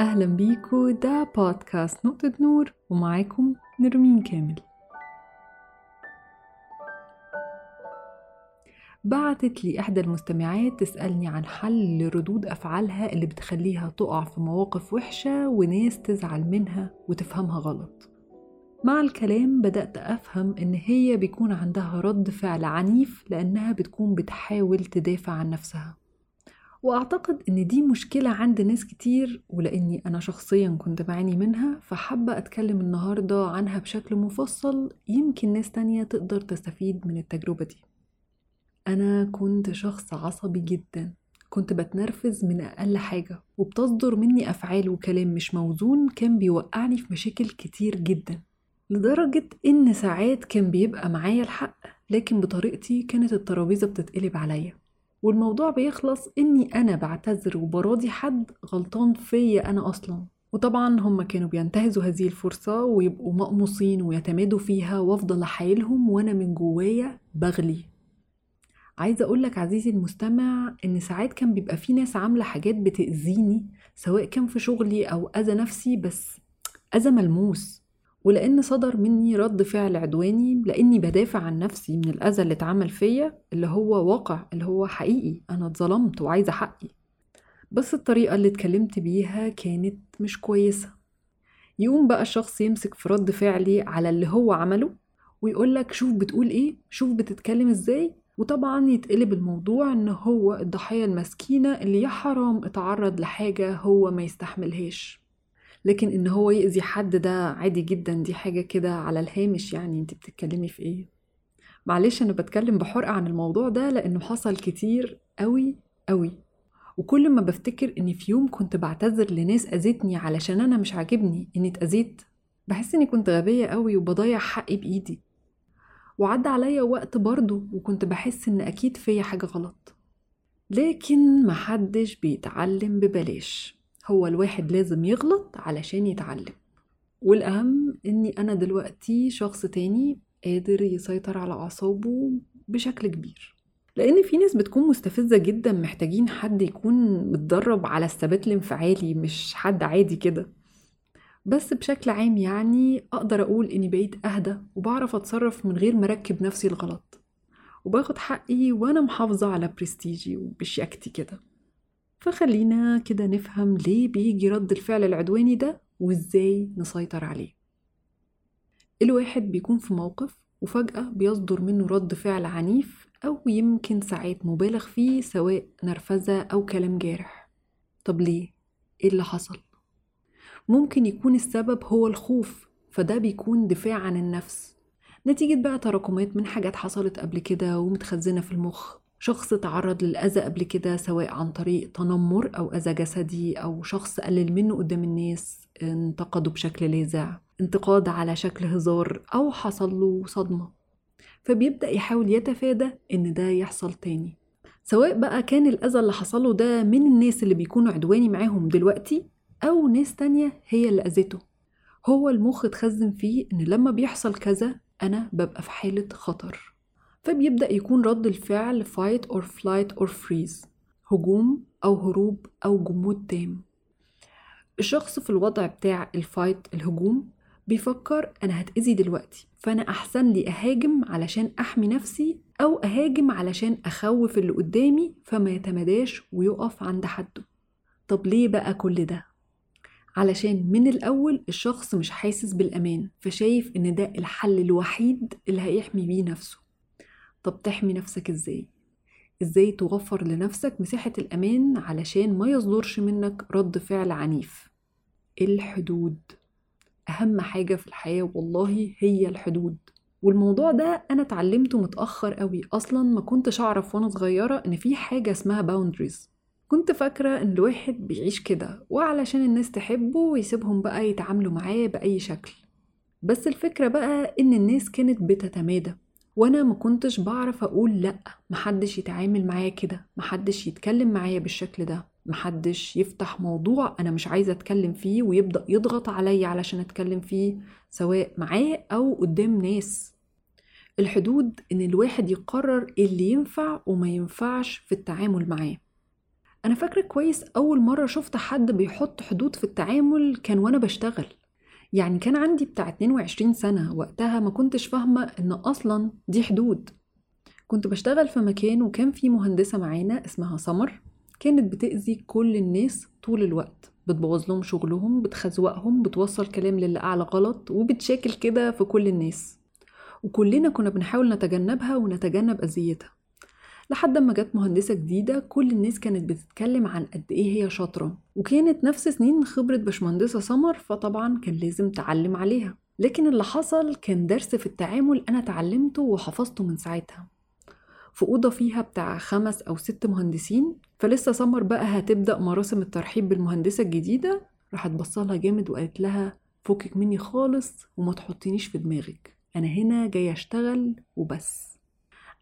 أهلا بيكو، ده بودكاست نقطة نور ومعاكم نرمين كامل. بعتت لي إحدى المستمعات تسألني عن حل لردود أفعالها اللي بتخليها تقع في مواقف وحشة وناس تزعل منها وتفهمها غلط. مع الكلام بدأت أفهم إن هي بيكون عندها رد فعل عنيف لأنها بتكون بتحاول تدافع عن نفسها، وأعتقد إن دي مشكلة عند ناس كتير، ولأني أنا شخصياً كنت بعاني منها فحابة أتكلم النهاردة عنها بشكل مفصل، يمكن ناس تانية تقدر تستفيد من التجربة دي. أنا كنت شخص عصبي جداً، كنت بتنرفز من أقل حاجة وبتصدر مني أفعال وكلام مش موزون كان بيوقعني في مشاكل كتير جداً، لدرجة إن ساعات كان بيبقى معايا الحق لكن بطريقتي كانت الترابيزة بتتقلب عليا، والموضوع بيخلص إني أنا بعتذر وبراضي حد غلطان فيا أنا أصلا، وطبعا هم كانوا بينتهزوا هذه الفرصة ويبقوا مقموصين ويتمادوا فيها وأفضل أحايلهم وأنا من جوايا بغلي. عايزة أقولك عزيزي المستمع إن ساعات كان بيبقى في ناس عاملة حاجات بتأذيني، سواء كان في شغلي أو أذى نفسي، بس أذى ملموس، ولأن صدر مني رد فعل عدواني لأني بدافع عن نفسي من الأذى اللي اتعمل فيا، اللي هو واقع، اللي هو حقيقي، أنا اتظلمت وعايزة حقي، بس الطريقة اللي اتكلمت بيها كانت مش كويسة. يقوم بقى الشخص يمسك في رد فعلي على اللي هو عمله ويقولك شوف بتقول ايه، شوف بتتكلم ازاي، وطبعا يتقلب الموضوع ان هو الضحية المسكينة اللي يحرم اتعرض لحاجة هو ما يستحملهاش، لكن إن هو يأذي حد ده عادي جدا، دي حاجة كده على الهامش، يعني انت بتتكلمي في ايه؟ معلش أنا بتكلم بحرقة عن الموضوع ده لأنه حصل كتير قوي قوي، وكل ما بفتكر إن في يوم كنت بعتذر لناس أذتني علشان أنا مش عاجبني إني اتأذيت، بحس إني كنت غبية قوي وبضيع حقي بإيدي. وعد عليا وقت برضو وكنت بحس إن أكيد فيا حاجة غلط، لكن محدش بيتعلم ببلاش، هو الواحد لازم يغلط علشان يتعلم. والأهم أني أنا دلوقتي شخص تاني قادر يسيطر على أعصابه بشكل كبير، لأن في ناس بتكون مستفزة جدا محتاجين حد يكون متدرب على الثبات الانفعالي، مش حد عادي كده. بس بشكل عام يعني أقدر أقول أني بقيت أهدى وبعرف أتصرف من غير مركب نفسي الغلط، وباخد حقي وأنا محافظة على برستيجي وبشياكتي كده. فخلينا كده نفهم ليه بيجي رد الفعل العدواني ده وإزاي نسيطر عليه. الواحد بيكون في موقف وفجأة بيصدر منه رد فعل عنيف أو يمكن ساعات مبالغ فيه، سواء نرفزة أو كلام جارح. طب ليه؟ إيه اللي حصل؟ ممكن يكون السبب هو الخوف، فده بيكون دفاع عن النفس نتيجة بقى تراكمات من حاجات حصلت قبل كده ومتخزنة في المخ، شخص تعرض للأذى قبل كده سواء عن طريق تنمر أو أذى جسدي، أو شخص قلل منه قدام الناس، انتقده بشكل لاذع، انتقاد على شكل هزار، أو حصل له صدمة، فبيبدأ يحاول يتفادى إن ده يحصل تاني. سواء بقى كان الأذى اللي حصله ده من الناس اللي بيكونوا عدواني معاهم دلوقتي أو ناس تانية هي اللي أذته، هو المخ اتخزن فيه إن لما بيحصل كذا أنا ببقى في حالة خطر، فبيبدأ يكون رد الفعل fight or flight or freeze، هجوم أو هروب أو جمود تام. الشخص في الوضع بتاع الفايت، الهجوم، بيفكر أنا هتأذي دلوقتي فأنا أحسن لي أهاجم علشان أحمي نفسي، أو أهاجم علشان أخوف اللي قدامي فما يتمداش ويقف عند حده. طب ليه بقى كل ده؟ علشان من الأول الشخص مش حاسس بالأمان، فشايف إن ده الحل الوحيد اللي هيحمي بيه نفسه. طب تحمي نفسك ازاي؟ ازاي تغفر لنفسك مساحة الأمان علشان ما يصدرش منك رد فعل عنيف؟ الحدود أهم حاجة في الحياة، والله هي الحدود. والموضوع ده أنا تعلمته متأخر قوي، أصلا ما كنتش أعرف وأنا صغيرة إن في حاجة اسمها boundaries، كنت فاكرة إن الواحد بيعيش كده وعلشان الناس تحبه ويسيبهم بقى يتعاملوا معاه بأي شكل، بس الفكرة بقى إن الناس كانت بتتمادى وانا ما كنتش بعرف اقول لا، محدش يتعامل معايا كده، محدش يتكلم معايا بالشكل ده، محدش يفتح موضوع انا مش عايزه اتكلم فيه ويبدا يضغط عليا علشان اتكلم فيه، سواء معايا او قدام ناس. الحدود ان الواحد يقرر اللي ينفع وما ينفعش في التعامل معاه. أنا فاكرة كويس أول مرة شفت حد بيحط حدود في التعامل كان وأنا بشتغل. يعني كان عندي بتاع 22 سنة وقتها، ما كنتش فاهمة إن أصلا دي حدود. كنت بشتغل في مكان وكان في مهندسة معانا اسمها سمر، كانت بتأذي كل الناس طول الوقت، بتبوظ لهم شغلهم، بتخزوقهم، بتوصل كلام للي أعلى غلط، وبتشاكل كده في كل الناس، وكلنا كنا بنحاول نتجنبها ونتجنب أذيتها. لحد ما جت مهندسة جديدة كل الناس كانت بتتكلم عن قد إيه هي شاطرة، وكانت نفس سنين خبرة باشمهندسة سمر، فطبعا كان لازم تعلم عليها. لكن اللي حصل كان درس في التعامل أنا تعلمته وحفظته من ساعتها، في أوضة فيها بتاع 5 أو 6 مهندسين. فلسه سمر بقى هتبدأ مراسم الترحيب بالمهندسة الجديدة، راح تبصلها جامد وقالت لها فكك مني خالص وما تحطينيش في دماغك، أنا هنا جاي أشتغل وبس.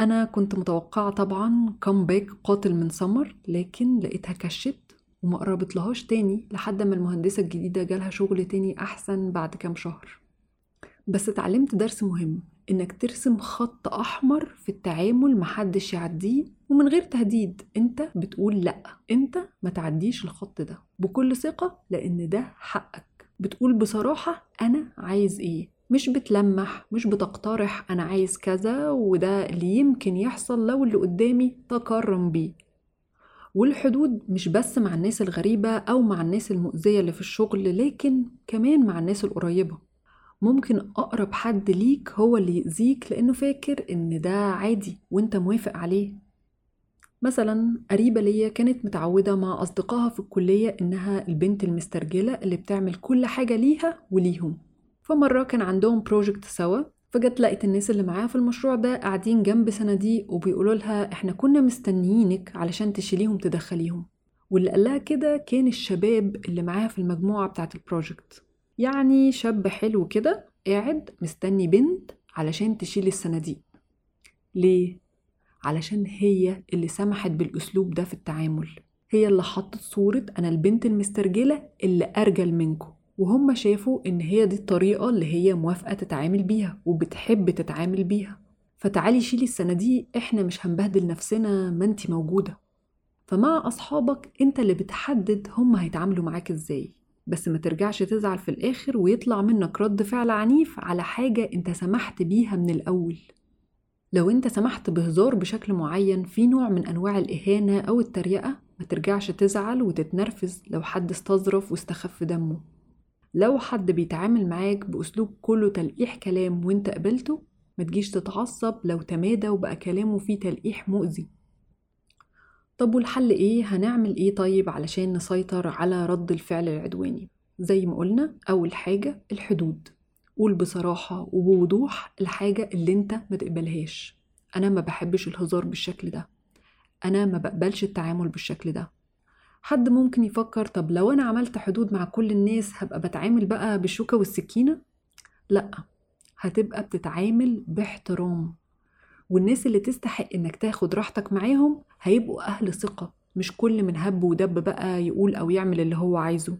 أنا كنت متوقعة طبعاً كامباك قاتل من سمر، لكن لقيتها كشت وما قربت لهاش تاني لحد ما المهندسة الجديدة جالها شغل تاني أحسن بعد كام شهر. بس اتعلمت درس مهم، إنك ترسم خط أحمر في التعامل محدش يعديه، ومن غير تهديد أنت بتقول لأ، أنت ما تعديش الخط ده بكل ثقة لأن ده حقك. بتقول بصراحة أنا عايز إيه، مش بتلمح، مش بتقترح أنا عايز كذا وده اللي يمكن يحصل لو اللي قدامي تكرم بيه. والحدود مش بس مع الناس الغريبة أو مع الناس المؤذية اللي في الشغل، لكن كمان مع الناس القريبة. ممكن أقرب حد ليك هو اللي يؤذيك لأنه فاكر إن ده عادي وإنت موافق عليه. مثلا قريبة ليا كانت متعودة مع أصدقائها في الكلية إنها البنت المسترجلة اللي بتعمل كل حاجة ليها وليهم. فمرة كان عندهم بروجكت سوا، فجت لقيت الناس اللي معاها في المشروع ده قاعدين جنب صناديق وبيقولوا لها إحنا كنا مستنيينك علشان تشيليهم تدخليهم. واللي قالها كده كان الشباب اللي معاها في المجموعة بتاعة البروجكت. يعني شاب حلو كده قاعد مستني بنت علشان تشيل الصناديق. ليه؟ علشان هي اللي سمحت بالأسلوب ده في التعامل، هي اللي حطت صورة أنا البنت المسترجلة اللي أرجل منكم، وهم شافوا إن هي دي الطريقة اللي هي موافقة تتعامل بيها وبتحب تتعامل بيها، فتعالي شيلي الصناديق إحنا مش هنبهدل نفسنا ما أنت موجودة. فمع أصحابك أنت اللي بتحدد هم هيتعاملوا معاك إزاي، بس ما ترجعش تزعل في الآخر ويطلع منك رد فعل عنيف على حاجة أنت سمحت بيها من الأول. لو أنت سمحت بهزار بشكل معين في نوع من أنواع الإهانة أو التريقة، ما ترجعش تزعل وتتنرفز لو حد استظرف واستخف دمه. لو حد بيتعامل معاك بأسلوب كله تلقيح كلام وانت قبلته، ما تجيش تتعصب لو تمادى وبقى كلامه فيه تلقيح مؤذي. طب والحل ايه؟ هنعمل ايه طيب علشان نسيطر على رد الفعل العدواني؟ زي ما قلنا، اول حاجة الحدود. قول بصراحة وبوضوح الحاجة اللي انت ما تقبلهاش. انا ما بحبش الهزار بالشكل ده، انا ما بقبلش التعامل بالشكل ده. حد ممكن يفكر طب لو انا عملت حدود مع كل الناس هبقى بتعامل بقى بالشوكة والسكينة؟ لا، هتبقى بتتعامل باحترام، والناس اللي تستحق انك تاخد راحتك معاهم هيبقوا اهل ثقة، مش كل من هب ودب بقى يقول او يعمل اللي هو عايزه.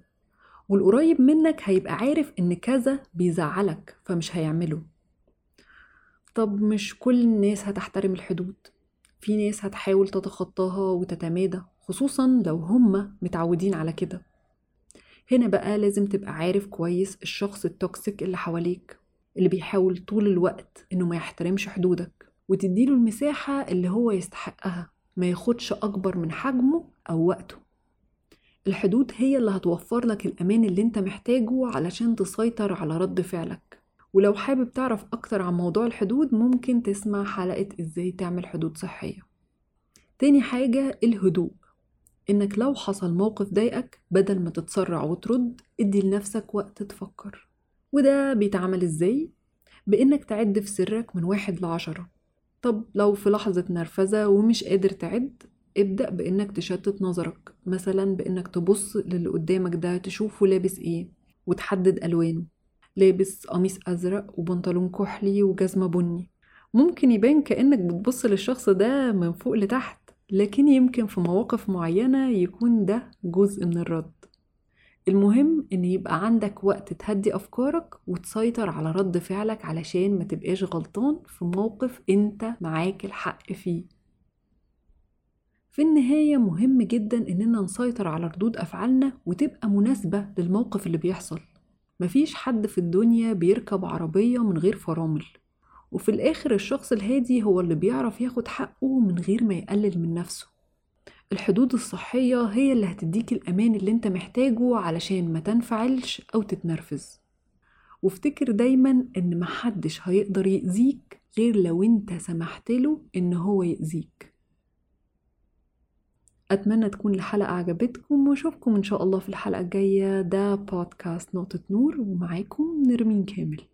والقريب منك هيبقى عارف ان كذا بيزعلك فمش هيعمله. طب مش كل الناس هتحترم الحدود، في ناس هتحاول تتخطاها وتتمادى، خصوصا لو هم متعودين على كده. هنا بقى لازم تبقى عارف كويس الشخص التوكسيك اللي حواليك، اللي بيحاول طول الوقت انه ما يحترمش حدودك، وتديله المساحة اللي هو يستحقها، ما ياخدش أكبر من حجمه أو وقته. الحدود هي اللي هتوفر لك الأمان اللي انت محتاجه علشان تسيطر على رد فعلك. ولو حابب تعرف أكتر عن موضوع الحدود ممكن تسمع حلقة إزاي تعمل حدود صحية. تاني حاجة الهدوء، إنك لو حصل موقف ضايقك بدل ما تتسرع وترد ادي لنفسك وقت تفكر. وده بيتعمل إزاي؟ بإنك تعد في سرك من 1 ل10. طب لو في لحظة نرفزة ومش قادر تعد، ابدأ بإنك تشتت نظرك، مثلا بإنك تبص للي قدامك ده تشوفه لابس إيه وتحدد ألوانه. لابس قميص أزرق وبنطلون كحلي وجزمة بني، ممكن يبان كأنك بتبص للشخص ده من فوق لتحت، لكن يمكن في مواقف معينة يكون ده جزء من الرد. المهم إن يبقى عندك وقت تهدي أفكارك وتسيطر على رد فعلك علشان ما تبقاش غلطان في موقف أنت معاك الحق فيه. في النهاية مهم جدا إننا نسيطر على ردود أفعالنا وتبقى مناسبة للموقف اللي بيحصل. مفيش حد في الدنيا بيركب عربية من غير فرامل، وفي الآخر الشخص الهادي هو اللي بيعرف ياخد حقه من غير ما يقلل من نفسه. الحدود الصحية هي اللي هتديك الأمان اللي انت محتاجه علشان ما تنفعلش أو تتنرفز. وافتكر دايما إن محدش هيقدر يأذيك غير لو انت سمحتله إن هو يأذيك. أتمنى تكون الحلقة عجبتكم، واشوفكم إن شاء الله في الحلقة الجاية. ده بودكاست نقطة نور، ومعاكم نرمين كامل.